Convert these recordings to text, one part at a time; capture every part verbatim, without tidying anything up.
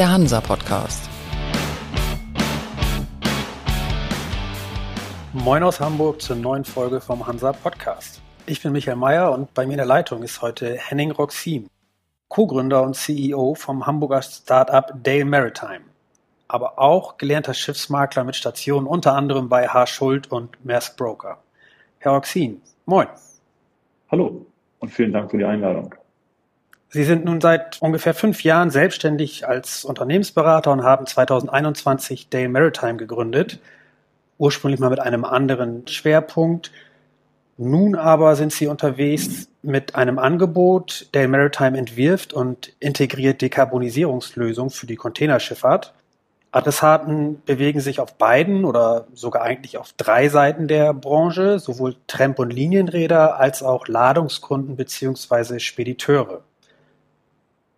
der HANSA Podcast. Moin aus Hamburg zur neuen Folge vom HANSA Podcast. Ich bin Michael Mayer und bei mir in der Leitung ist heute Henning Roxin, Co-Gründer und C E O vom Hamburger Startup Dale Maritime, aber auch gelernter Schiffsmakler mit Stationen unter anderem bei H. Schuldt und Maersk Broker. Herr Roxin, moin. Hallo und vielen Dank für die Einladung. Sie sind nun seit ungefähr fünf Jahren selbstständig als Unternehmensberater und haben zweitausendeinundzwanzig Dale Maritime gegründet, ursprünglich mal mit einem anderen Schwerpunkt. Nun aber sind Sie unterwegs mit einem Angebot, Dale Maritime entwirft und integriert Dekarbonisierungslösungen für die Containerschifffahrt. Adressaten bewegen sich auf beiden oder sogar eigentlich auf drei Seiten der Branche, sowohl Tramp- und Linienräder als auch Ladungskunden bzw. Spediteure.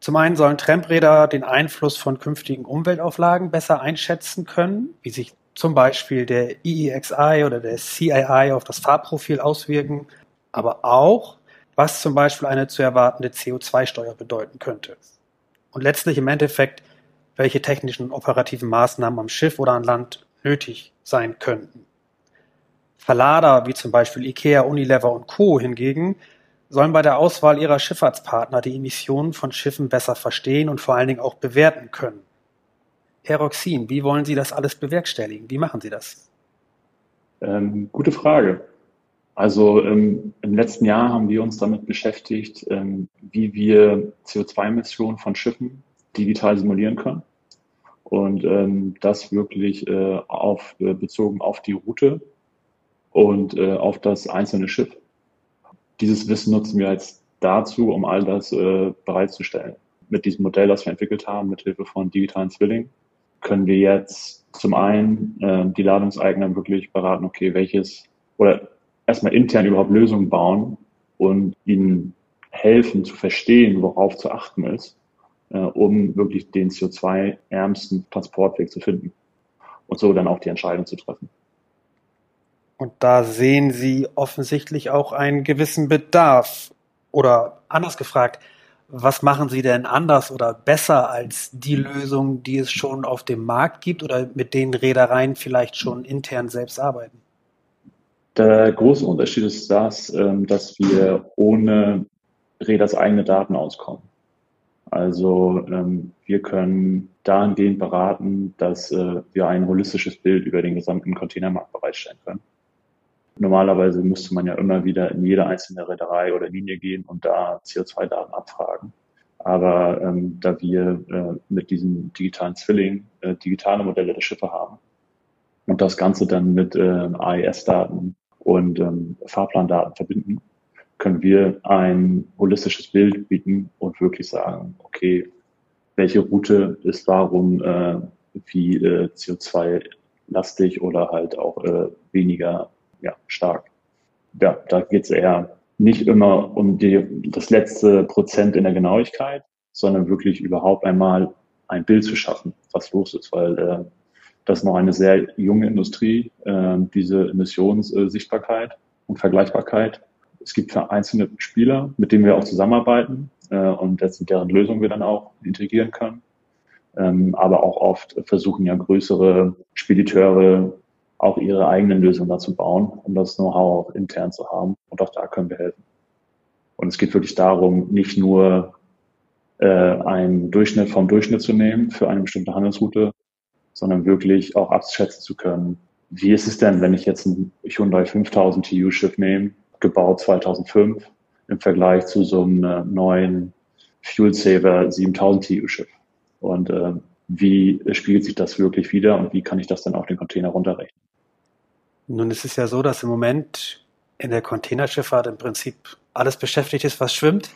Zum einen sollen Trampräder den Einfluss von künftigen Umweltauflagen besser einschätzen können, wie sich zum Beispiel der E E X I oder der C I I auf das Fahrprofil auswirken, aber auch, was zum Beispiel eine zu erwartende C O zwei Steuer bedeuten könnte. Und letztlich im Endeffekt, welche technischen und operativen Maßnahmen am Schiff oder an Land nötig sein könnten. Verlader wie zum Beispiel IKEA, Unilever und Co. hingegen sollen bei der Auswahl ihrer Schifffahrtspartner die Emissionen von Schiffen besser verstehen und vor allen Dingen auch bewerten können. Herr Roxin, wie wollen Sie das alles bewerkstelligen? Wie machen Sie das? Ähm, gute Frage. Also ähm, im letzten Jahr haben wir uns damit beschäftigt, ähm, wie wir C O zwei Emissionen von Schiffen digital simulieren können und ähm, das wirklich äh, auf, äh, bezogen auf die Route und äh, auf das einzelne Schiff. Dieses Wissen nutzen wir jetzt dazu, um all das äh, bereitzustellen. Mit diesem Modell, das wir entwickelt haben, mit Hilfe von digitalen Zwillingen, können wir jetzt zum einen äh, die Ladungseigner wirklich beraten, okay, welches, oder erstmal intern überhaupt Lösungen bauen und ihnen helfen zu verstehen, worauf zu achten ist, äh, um wirklich den C O zwei ärmsten Transportweg zu finden und so dann auch die Entscheidung zu treffen. Und da sehen Sie offensichtlich auch einen gewissen Bedarf. Oder anders gefragt, was machen Sie denn anders oder besser als die Lösungen, die es schon auf dem Markt gibt oder mit denen Reedereien vielleicht schon intern selbst arbeiten? Der große Unterschied ist das, dass wir ohne Reeders eigene Daten auskommen. Also wir können dahingehend beraten, dass wir ein holistisches Bild über den gesamten Containermarkt bereitstellen können. Normalerweise müsste man ja immer wieder in jede einzelne Reederei oder Linie gehen und da C O zwei Daten abfragen. Aber ähm, da wir äh, mit diesem digitalen Zwilling äh, digitale Modelle der Schiffe haben und das Ganze dann mit äh, A E S Daten und ähm, Fahrplandaten verbinden, können wir ein holistisches Bild bieten und wirklich sagen, okay, welche Route ist warum äh, wie äh, C O zwei lastig oder halt auch äh, weniger Ja, stark. Ja, da geht es eher nicht immer um die, das letzte Prozent in der Genauigkeit, sondern wirklich überhaupt einmal ein Bild zu schaffen, was los ist, weil äh, das ist noch eine sehr junge Industrie, äh, diese Emissionssichtbarkeit und Vergleichbarkeit. Es gibt einzelne Spieler, mit denen wir auch zusammenarbeiten äh, und dessen, deren Lösungen wir dann auch integrieren können. Ähm, aber auch oft versuchen ja größere Spediteure, auch ihre eigenen Lösungen dazu bauen, um das Know-how auch intern zu haben. Und auch da können wir helfen. Und es geht wirklich darum, nicht nur äh, einen Durchschnitt vom Durchschnitt zu nehmen für eine bestimmte Handelsroute, sondern wirklich auch abschätzen zu können, wie ist es denn, wenn ich jetzt ein Hyundai fünftausend T U Schiff nehme, gebaut zweitausendfünf, im Vergleich zu so einem äh, neuen Fuel Saver siebentausend T U Schiff. Und äh, wie spiegelt sich das wirklich wider und wie kann ich das dann auf den Container runterrechnen? Nun, es ist ja so, dass im Moment in der Containerschifffahrt im Prinzip alles beschäftigt ist, was schwimmt.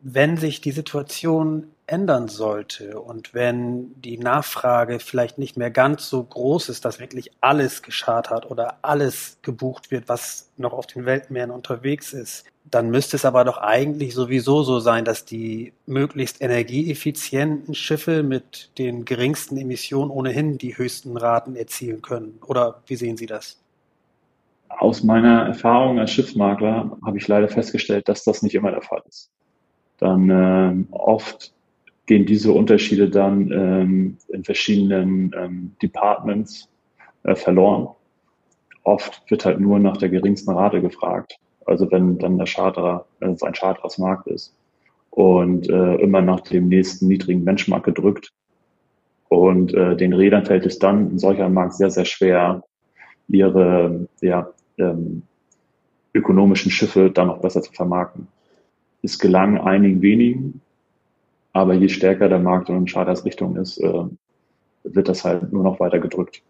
Wenn sich die Situation ändern sollte und wenn die Nachfrage vielleicht nicht mehr ganz so groß ist, dass wirklich alles geschartert oder alles gebucht wird, was noch auf den Weltmeeren unterwegs ist, dann müsste es aber doch eigentlich sowieso so sein, dass die möglichst energieeffizienten Schiffe mit den geringsten Emissionen ohnehin die höchsten Raten erzielen können. Oder wie sehen Sie das? Aus meiner Erfahrung als Schiffsmakler habe ich leider festgestellt, dass das nicht immer der Fall ist. Dann äh, oft gehen diese Unterschiede dann ähm, in verschiedenen ähm, Departments äh, verloren. Oft wird halt nur nach der geringsten Rate gefragt. Also wenn dann der Charterer, wenn es ein Chartermarkt ist und äh, immer nach dem nächsten niedrigen Benchmark gedrückt. Und äh, den Reedern fällt es dann in solch einem Markt sehr, sehr schwer, ihre ja, ähm, ökonomischen Schiffe dann noch besser zu vermarkten. Es gelang einigen wenigen, aber je stärker der Markt in Chartersrichtung ist, äh, wird das halt nur noch weiter gedrückt.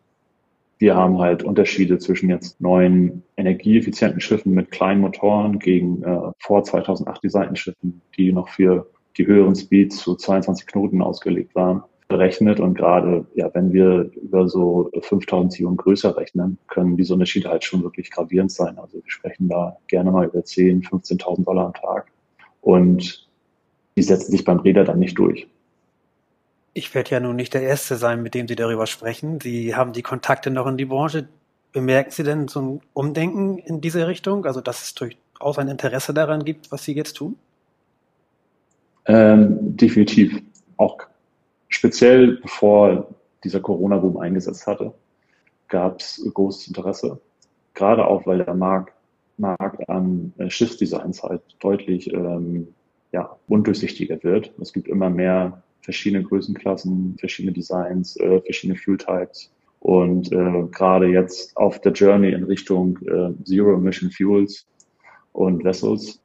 Wir haben halt Unterschiede zwischen jetzt neuen energieeffizienten Schiffen mit kleinen Motoren gegen äh, vor zweitausendacht designten Schiffen, die noch für die höheren Speeds zu zweiundzwanzig Knoten ausgelegt waren, berechnet. Und gerade, ja, wenn wir über so fünftausend T I und größer rechnen, können diese Unterschiede halt schon wirklich gravierend sein. Also wir sprechen da gerne mal über zehntausend, fünfzehntausend Dollar am Tag. Und die setzen sich beim Reeder dann nicht durch. Ich werde ja nun nicht der Erste sein, mit dem Sie darüber sprechen. Sie haben die Kontakte noch in die Branche. Bemerken Sie denn so ein Umdenken in diese Richtung? Also dass es durchaus ein Interesse daran gibt, was Sie jetzt tun? Ähm, definitiv. Auch speziell bevor dieser Corona-Boom eingesetzt hatte, gab es großes Interesse. Gerade auch, weil der Markt, Markt an Schiffsdesigns halt deutlich ähm, ja, undurchsichtiger wird. Es gibt immer mehr verschiedene Größenklassen, verschiedene Designs, äh, verschiedene Fuel-Types. Und äh, gerade jetzt auf der Journey in Richtung äh, Zero-Emission-Fuels und Vessels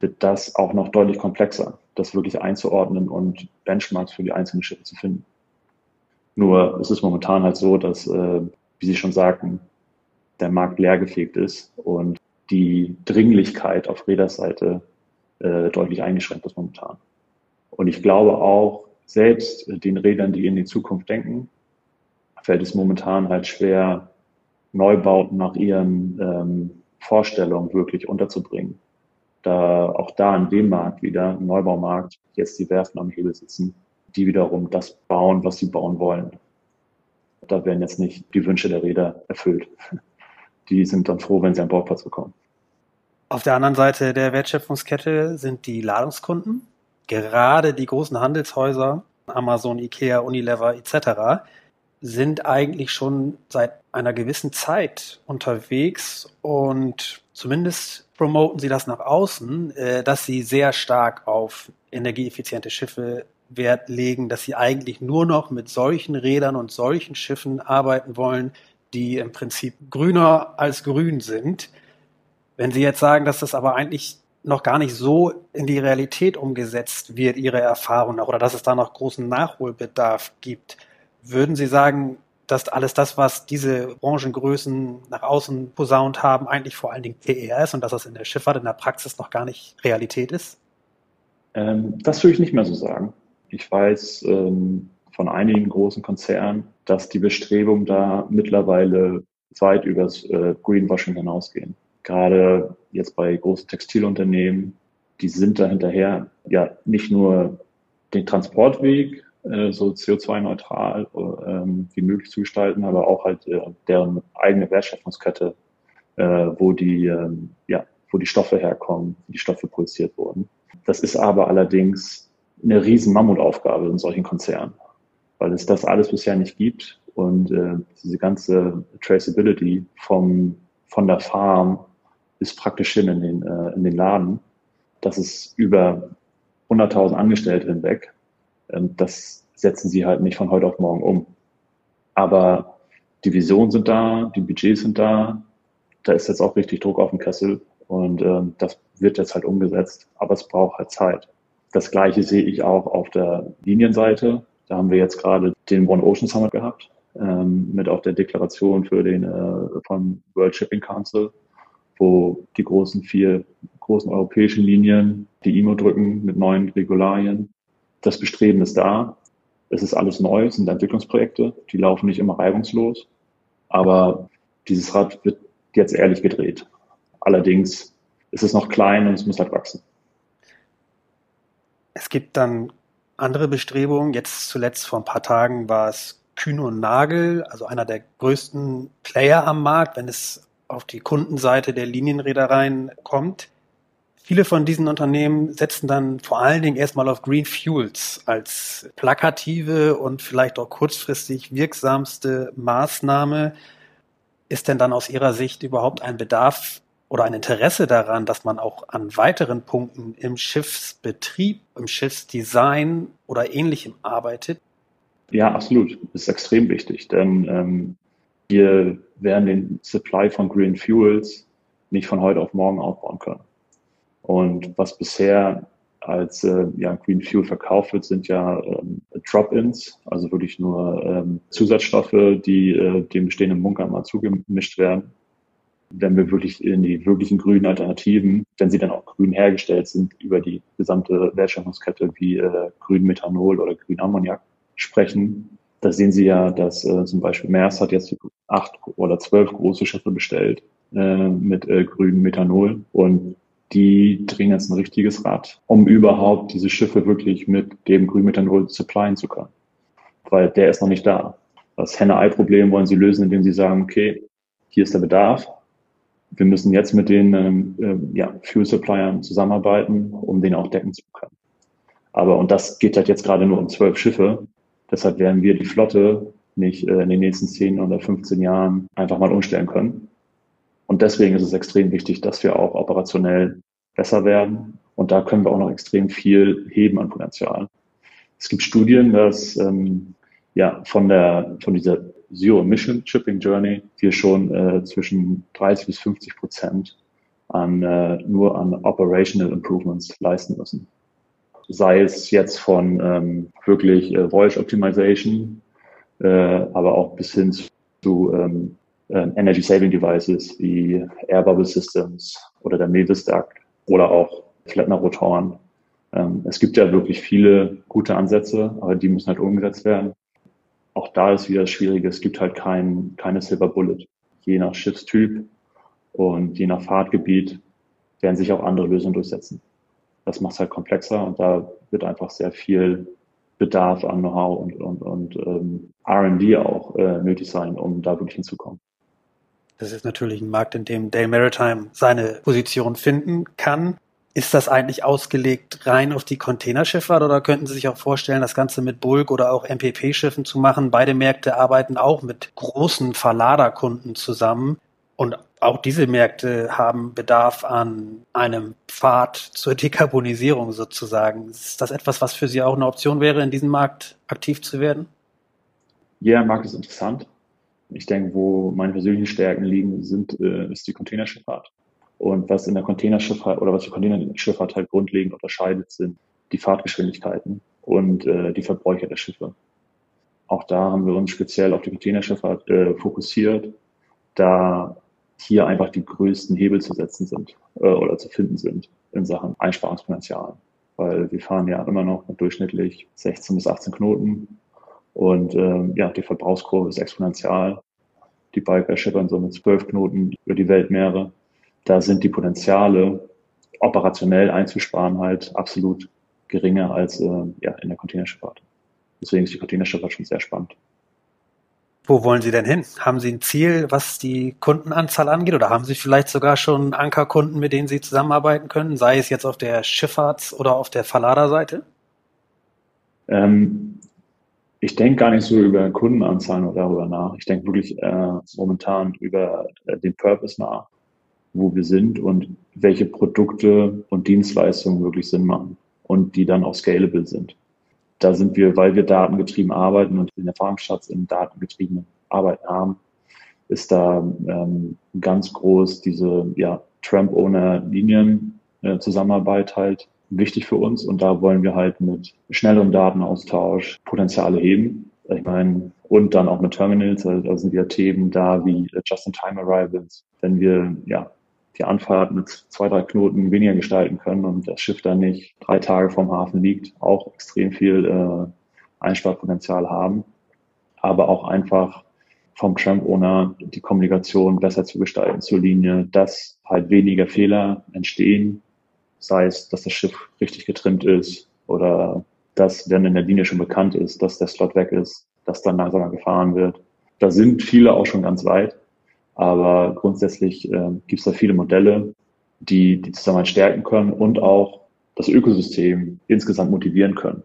wird das auch noch deutlich komplexer, das wirklich einzuordnen und Benchmarks für die einzelnen Schiffe zu finden. Nur ist es momentan halt so, dass, äh, wie Sie schon sagten, der Markt leergefegt ist und die Dringlichkeit auf Reederseite äh, deutlich eingeschränkt ist momentan. Und ich glaube auch, selbst den Reedern, die in die Zukunft denken, fällt es momentan halt schwer, Neubauten nach ihren ähm, Vorstellungen wirklich unterzubringen. Da auch da in dem Markt wieder, im Neubaumarkt, jetzt die Werften am Hebel sitzen, die wiederum das bauen, was sie bauen wollen. Da werden jetzt nicht die Wünsche der Reeder erfüllt. Die sind dann froh, wenn sie einen Bordplatz bekommen. Auf der anderen Seite der Wertschöpfungskette sind die Ladungskunden, gerade die großen Handelshäuser, Amazon, IKEA, Unilever et cetera, sind eigentlich schon seit einer gewissen Zeit unterwegs und zumindest promoten sie das nach außen, dass sie sehr stark auf energieeffiziente Schiffe Wert legen, dass sie eigentlich nur noch mit solchen Rädern und solchen Schiffen arbeiten wollen, die im Prinzip grüner als grün sind. Wenn Sie jetzt sagen, dass das aber eigentlich noch gar nicht so in die Realität umgesetzt wird, Ihre Erfahrung nach, oder dass es da noch großen Nachholbedarf gibt, würden Sie sagen, dass alles das, was diese Branchengrößen nach außen posaunt haben, eigentlich vor allen Dingen P R ist und dass das in der Schifffahrt, in der Praxis noch gar nicht Realität ist? Ähm, das würde ich nicht mehr so sagen. Ich weiß ähm, von einigen großen Konzernen, dass die Bestrebungen da mittlerweile weit übers äh, Greenwashing hinausgehen. Gerade jetzt bei großen Textilunternehmen, die sind da hinterher, ja, nicht nur den Transportweg äh, so C O zwei neutral äh, wie möglich zu gestalten, aber auch halt äh, deren eigene Wertschöpfungskette, äh, wo die, äh, ja, wo die Stoffe herkommen, die Stoffe produziert wurden. Das ist aber allerdings eine riesen Mammutaufgabe in solchen Konzernen, weil es das alles bisher nicht gibt und äh, diese ganze Traceability vom, von der Farm ist praktisch hin in den, äh, in den Laden. Das ist über hunderttausend Angestellte hinweg. Ähm, das setzen sie halt nicht von heute auf morgen um. Aber die Visionen sind da, die Budgets sind da. Da ist jetzt auch richtig Druck auf dem Kessel und ähm, das wird jetzt halt umgesetzt. Aber es braucht halt Zeit. Das Gleiche sehe ich auch auf der Linienseite. Da haben wir jetzt gerade den One Ocean Summit gehabt, ähm, mit auch der Deklaration für den, äh, von World Shipping Council, wo die großen vier großen europäischen Linien die I M O drücken mit neuen Regularien. Das Bestreben ist da. Es ist alles neu, es sind Entwicklungsprojekte, die laufen nicht immer reibungslos. Aber dieses Rad wird jetzt ehrlich gedreht. Allerdings ist es noch klein und es muss halt wachsen. Es gibt dann andere Bestrebungen. Jetzt zuletzt vor ein paar Tagen war es Kühne und Nagel, also einer der größten Player am Markt, wenn es auf die Kundenseite der Linienreedereien kommt. Viele von diesen Unternehmen setzen dann vor allen Dingen erstmal auf Green Fuels als plakative und vielleicht auch kurzfristig wirksamste Maßnahme. Ist denn dann aus Ihrer Sicht überhaupt ein Bedarf oder ein Interesse daran, dass man auch an weiteren Punkten im Schiffsbetrieb, im Schiffsdesign oder Ähnlichem arbeitet? Ja, absolut. Das ist extrem wichtig, denn ähm, wir werden den Supply von Green Fuels nicht von heute auf morgen aufbauen können. Und was bisher als äh, ja, Green Fuel verkauft wird, sind ja ähm, Drop-ins, also wirklich nur ähm, Zusatzstoffe, die äh, dem bestehenden Bunker mal zugemischt werden. Wenn wir wirklich in die wirklichen grünen Alternativen, wenn sie dann auch grün hergestellt sind, über die gesamte Wertschöpfungskette wie äh, grün Methanol oder grün Ammoniak sprechen, da sehen Sie ja, dass äh, zum Beispiel Maersk hat jetzt acht oder zwölf große Schiffe bestellt äh, mit äh, grünem Methanol und die drehen jetzt ein richtiges Rad, um überhaupt diese Schiffe wirklich mit dem Grünmethanol supplyen zu können. Weil der ist noch nicht da. Das Henne-Ei-Problem wollen sie lösen, indem sie sagen, okay, hier ist der Bedarf. Wir müssen jetzt mit den ähm, ja, Fuel-Suppliern zusammenarbeiten, um den auch decken zu können. Aber, und das geht halt jetzt gerade nur um zwölf Schiffe. Deshalb werden wir die Flotte nicht äh, in den nächsten zehn oder fünfzehn Jahren einfach mal umstellen können. Und deswegen ist es extrem wichtig, dass wir auch operationell besser werden. Und da können wir auch noch extrem viel heben an Potenzial. Es gibt Studien, dass ähm, ja von der von dieser Zero-Emission-Shipping-Journey wir schon äh, zwischen dreißig bis fünfzig Prozent an, äh, nur an Operational Improvements leisten müssen. Sei es jetzt von ähm, wirklich äh, Voyage Optimization, äh, aber auch bis hin zu ähm, Energy-Saving-Devices wie Air-Bubble-Systems oder der Mavis-Duct oder auch Flettner Rotoren. Es gibt ja wirklich viele gute Ansätze, aber die müssen halt umgesetzt werden. Auch da ist wieder das Schwierige, es gibt halt kein, keine Silver Bullet. Je nach Schiffstyp und je nach Fahrtgebiet werden sich auch andere Lösungen durchsetzen. Das macht es halt komplexer und da wird einfach sehr viel Bedarf an Know-how und, und, und ähm, R und D auch äh, nötig sein, um da wirklich hinzukommen. Das ist natürlich ein Markt, in dem Dale Maritime seine Position finden kann. Ist das eigentlich ausgelegt rein auf die Containerschifffahrt oder könnten Sie sich auch vorstellen, das Ganze mit Bulk- oder auch M P P-Schiffen zu machen? Beide Märkte arbeiten auch mit großen Verladerkunden zusammen und auch diese Märkte haben Bedarf an einem Pfad zur Dekarbonisierung sozusagen. Ist das etwas, was für Sie auch eine Option wäre, in diesem Markt aktiv zu werden? Ja, der Markt ist interessant. Ich denke, wo meine persönlichen Stärken liegen, sind, ist die Containerschifffahrt. Und was in der Containerschifffahrt oder was die Containerschifffahrt halt grundlegend unterscheidet, sind die Fahrtgeschwindigkeiten und äh, die Verbräuche der Schiffe. Auch da haben wir uns speziell auf die Containerschifffahrt äh, fokussiert, da hier einfach die größten Hebel zu setzen sind äh, oder zu finden sind in Sachen Einsparungspotenzial. Weil wir fahren ja immer noch mit durchschnittlich sechzehn bis achtzehn Knoten. Und ähm, ja, die Verbrauchskurve ist exponentiell. Die Biker schippern so mit zwölf Knoten über die Weltmeere. Da sind die Potenziale, operationell einzusparen, halt absolut geringer als äh, ja, in der Containerschifffahrt. Deswegen ist die Containerschifffahrt schon sehr spannend. Wo wollen Sie denn hin? Haben Sie ein Ziel, was die Kundenanzahl angeht? Oder haben Sie vielleicht sogar schon Ankerkunden, mit denen Sie zusammenarbeiten können? Sei es jetzt auf der Schifffahrts- oder auf der Verladerseite? Ähm, Ich denke gar nicht so über Kundenanzahlen oder darüber nach. Ich denke wirklich äh, momentan über äh, den Purpose nach, wo wir sind und welche Produkte und Dienstleistungen wirklich Sinn machen und die dann auch scalable sind. Da sind wir, weil wir datengetrieben arbeiten und den Erfahrungsschatz in datengetriebenen Arbeiten haben, ist da ähm, ganz groß diese ja, Tramp-Owner-Linien-Zusammenarbeit halt wichtig für uns und da wollen wir halt mit schnellerem Datenaustausch Potenziale heben. Ich meine, und dann auch mit Terminals, also da sind ja Themen da wie Just-in-Time-Arrivals. Wenn wir ja die Anfahrt mit zwei, drei Knoten weniger gestalten können und das Schiff dann nicht drei Tage vom Hafen liegt, auch extrem viel äh, Einsparpotenzial haben. Aber auch einfach vom Tramp-Owner die Kommunikation besser zu gestalten zur Linie, dass halt weniger Fehler entstehen. Sei es, dass das Schiff richtig getrimmt ist oder dass, wenn in der Linie schon bekannt ist, dass der Slot weg ist, dass dann langsamer gefahren wird. Da sind viele auch schon ganz weit, aber grundsätzlich äh, gibt es da viele Modelle, die die Zusammenarbeit stärken können und auch das Ökosystem insgesamt motivieren können.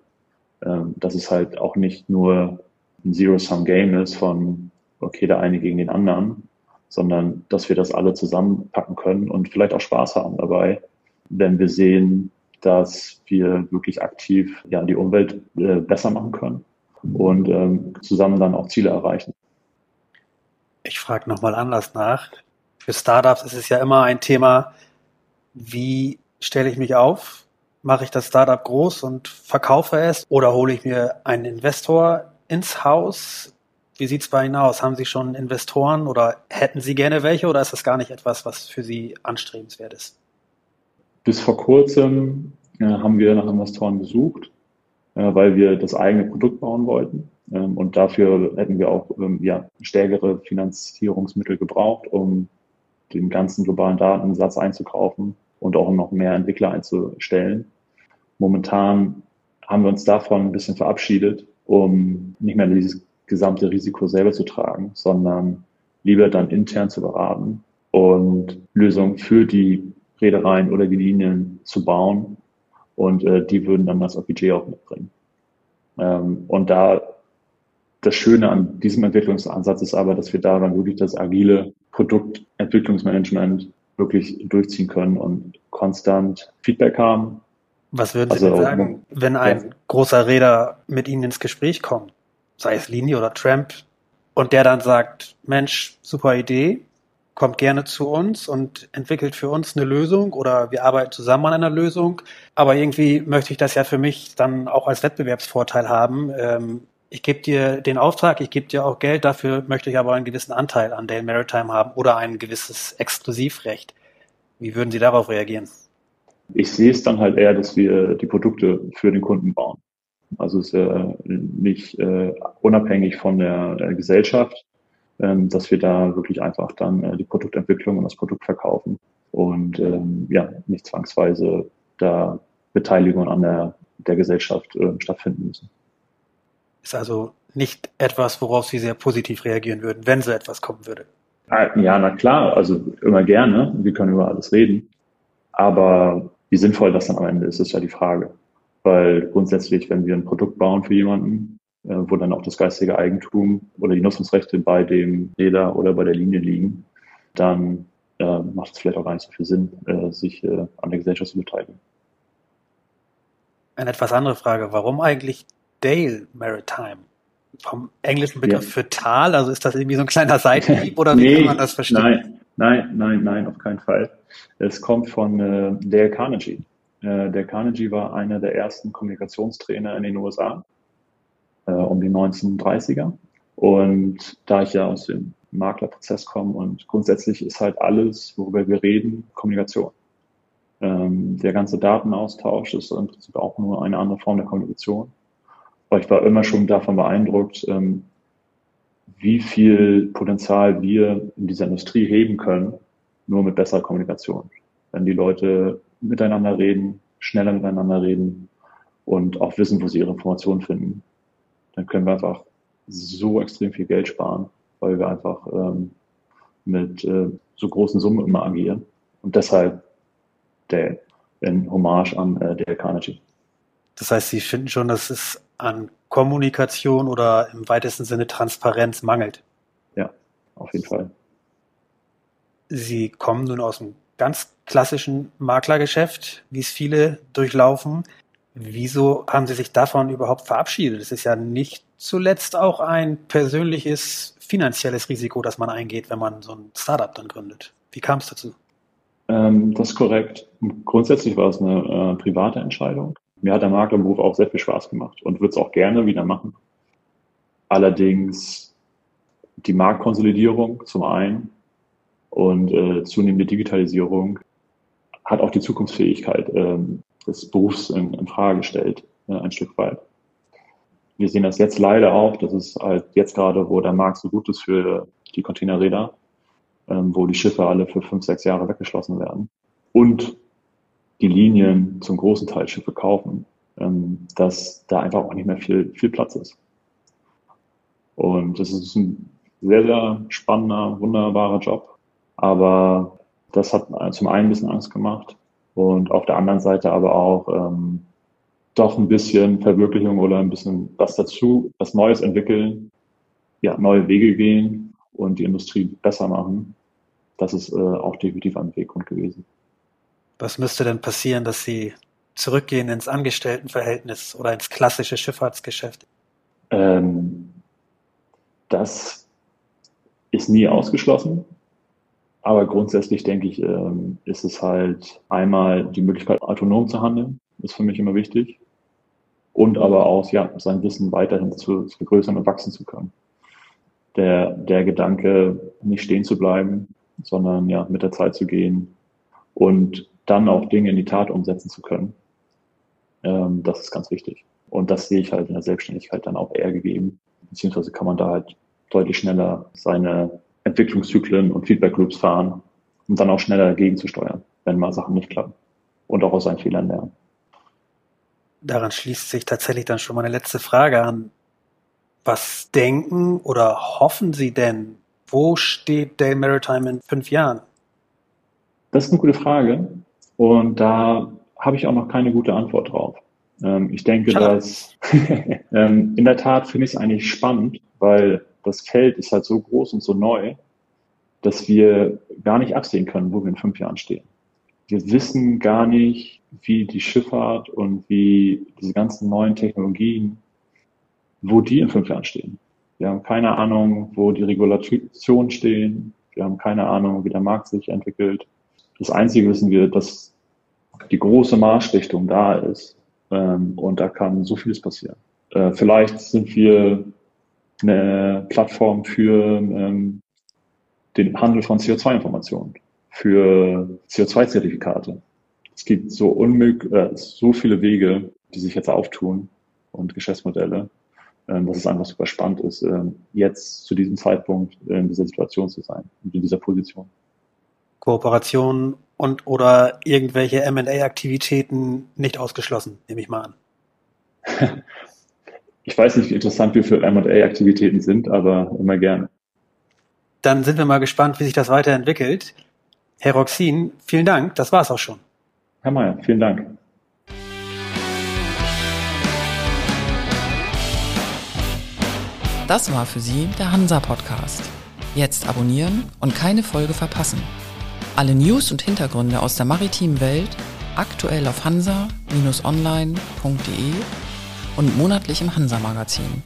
Ähm, dass es halt auch nicht nur ein Zero-Sum-Game ist von, okay, der eine gegen den anderen, sondern dass wir das alle zusammenpacken können und vielleicht auch Spaß haben dabei, wenn wir sehen, dass wir wirklich aktiv ja die Umwelt äh, besser machen können und ähm, zusammen dann auch Ziele erreichen. Ich frage nochmal anders nach. Für Startups ist es ja immer ein Thema, wie stelle ich mich auf? Mache ich das Startup groß und verkaufe es? Oder hole ich mir einen Investor ins Haus? Wie sieht es bei Ihnen aus? Haben Sie schon Investoren oder hätten Sie gerne welche? Oder ist das gar nicht etwas, was für Sie anstrebenswert ist? Bis vor kurzem äh, haben wir nach Investoren gesucht, äh, weil wir das eigene Produkt bauen wollten. Ähm, und dafür hätten wir auch ähm, ja, stärkere Finanzierungsmittel gebraucht, um den ganzen globalen Datensatz einzukaufen und auch noch mehr Entwickler einzustellen. Momentan haben wir uns davon ein bisschen verabschiedet, um nicht mehr dieses gesamte Risiko selber zu tragen, sondern lieber dann intern zu beraten und Lösungen für die Reedereien oder die Linien zu bauen. Und äh, die würden dann das Budget auch mitbringen. Ähm, und da das Schöne an diesem Entwicklungsansatz ist aber, dass wir da dann wirklich das agile Produktentwicklungsmanagement wirklich durchziehen können und konstant Feedback haben. Was würden Sie also denn sagen, wenn ein ja. großer Reeder mit Ihnen ins Gespräch kommt, sei es Linie oder Tramp, und der dann sagt, Mensch, super Idee, kommt gerne zu uns und entwickelt für uns eine Lösung oder wir arbeiten zusammen an einer Lösung, aber irgendwie möchte ich das ja für mich dann auch als Wettbewerbsvorteil haben. Ähm, ich gebe dir den Auftrag, ich gebe dir auch Geld, dafür möchte ich aber einen gewissen Anteil an Dale Maritime haben oder ein gewisses Exklusivrecht. Wie würden Sie darauf reagieren? Ich sehe es dann halt eher, dass wir die Produkte für den Kunden bauen. Also es ist ja nicht äh, unabhängig von der äh, Gesellschaft, ähm, dass wir da wirklich einfach dann äh, die Produktentwicklung und das Produkt verkaufen und ähm, ja nicht zwangsweise da Beteiligung an der, der Gesellschaft äh, stattfinden müssen. Ist also nicht etwas, worauf Sie sehr positiv reagieren würden, wenn so etwas kommen würde? Ja, na klar, also immer gerne. Wir können über alles reden. Aber wie sinnvoll das dann am Ende ist, ist ja die Frage. Weil grundsätzlich, wenn wir ein Produkt bauen für jemanden, äh, wo dann auch das geistige Eigentum oder die Nutzungsrechte bei dem Reeder oder bei der Linie liegen, dann äh, macht es vielleicht auch gar nicht so viel Sinn, äh, sich äh, an der Gesellschaft zu beteiligen. Eine etwas andere Frage. Warum eigentlich Dale Maritime? Vom englischen Begriff ja. für Tal, also ist das irgendwie so ein kleiner Seitenhieb oder nee, wie kann man das verstehen? Nein, nein, nein, nein, auf keinen Fall. Es kommt von äh, Dale Carnegie. Äh, Dale Carnegie war einer der ersten Kommunikationstrainer in den U S A äh, um die neunzehnhundertdreißiger. Und da ich ja aus dem Maklerprozess komme und grundsätzlich ist halt alles, worüber wir reden, Kommunikation. Ähm, der ganze Datenaustausch ist im Prinzip auch nur eine andere Form der Kommunikation. Aber ich war immer schon davon beeindruckt, ähm, wie viel Potenzial wir in dieser Industrie heben können, nur mit besserer Kommunikation. Wenn die Leute miteinander reden, schneller miteinander reden und auch wissen, wo sie ihre Informationen finden, dann können wir einfach so extrem viel Geld sparen, weil wir einfach ähm, mit äh, so großen Summen immer agieren. Und deshalb der in Hommage an äh, Dale Carnegie. Das heißt, Sie finden schon, dass es an Kommunikation oder im weitesten Sinne Transparenz mangelt. Ja, auf jeden Fall. Sie kommen nun aus einem ganz klassischen Maklergeschäft, wie es viele durchlaufen. Wieso haben Sie sich davon überhaupt verabschiedet? Es ist ja nicht zuletzt auch ein persönliches finanzielles Risiko, das man eingeht, wenn man so ein Startup dann gründet. Wie kam es dazu? Ähm, das ist korrekt. Grundsätzlich war es eine äh, private Entscheidung. Mir hat der Maklerberuf auch sehr viel Spaß gemacht und würde es auch gerne wieder machen. Allerdings die Marktkonsolidierung zum einen und äh, zunehmende Digitalisierung hat auch die Zukunftsfähigkeit äh, des Berufs in, in Frage gestellt, äh, ein Stück weit. Wir sehen das jetzt leider auch, das ist halt jetzt gerade, wo der Markt so gut ist für die Containerräder, äh, wo die Schiffe alle für fünf, sechs Jahre weggeschlossen werden. Und die Linien zum großen Teil Schiffe kaufen, dass da einfach auch nicht mehr viel, viel Platz ist. Und das ist ein sehr, sehr spannender, wunderbarer Job. Aber Das hat zum einen ein bisschen Angst gemacht und auf der anderen Seite aber auch ähm, doch ein bisschen Verwirklichung oder ein bisschen was dazu, was Neues entwickeln, ja, neue Wege gehen und die Industrie besser machen. Das ist äh, auch definitiv ein Weggrund gewesen. Was müsste denn passieren, dass Sie zurückgehen ins Angestelltenverhältnis oder ins klassische Schifffahrtsgeschäft? Ähm, das ist nie ausgeschlossen. Aber grundsätzlich denke ich, ähm, ist es halt einmal die Möglichkeit, autonom zu handeln, ist für mich immer wichtig. Und aber auch, ja, sein Wissen weiterhin zu, zu vergrößern und wachsen zu können. Der, der Gedanke, nicht stehen zu bleiben, sondern ja, mit der Zeit zu gehen und dann auch Dinge in die Tat umsetzen zu können. Ähm, das ist ganz wichtig. Und das sehe ich halt in der Selbstständigkeit dann auch eher gegeben. Beziehungsweise kann man da halt deutlich schneller seine Entwicklungszyklen und Feedback-Loops fahren, um dann auch schneller dagegen zu steuern, wenn mal Sachen nicht klappen und auch aus seinen Fehlern lernen. Daran schließt sich tatsächlich dann schon meine letzte Frage an. Was denken oder hoffen Sie denn? Wo steht Dale Maritime in fünf Jahren? Das ist eine gute Frage und da habe ich auch noch keine gute Antwort drauf. Ich denke, Schade. dass in der Tat finde ich es eigentlich spannend, weil das Feld ist halt so groß und so neu, dass wir gar nicht absehen können, wo wir in fünf Jahren stehen. Wir wissen gar nicht, wie die Schifffahrt und wie diese ganzen neuen Technologien, wo die in fünf Jahren stehen. Wir haben keine Ahnung, wo die Regulationen stehen. Wir haben keine Ahnung, wie der Markt sich entwickelt. Das Einzige wissen wir, dass die große Marschrichtung da ist. Ähm, und da kann so vieles passieren. Äh, vielleicht sind wir eine Plattform für ähm, den Handel von C O zwei Informationen, für C O zwei Zertifikate. Es gibt so, unmöglich, äh, so viele Wege, die sich jetzt auftun und Geschäftsmodelle, dass es einfach super spannend ist, jetzt zu diesem Zeitpunkt in dieser Situation zu sein und in dieser Position. Kooperationen und oder irgendwelche M und A-Aktivitäten nicht ausgeschlossen, nehme ich mal an. Ich weiß nicht, wie interessant wir für M und A-Aktivitäten sind, aber immer gerne. Dann sind wir mal gespannt, wie sich das weiterentwickelt. Herr Roxin, vielen Dank, das war's auch schon. Herr Mayer, vielen Dank. Das war für Sie der Hansa Podcast. Jetzt abonnieren und keine Folge verpassen. Alle News und Hintergründe aus der maritimen Welt aktuell auf hansa Bindestrich online Punkt de und monatlich im Hansa Magazin.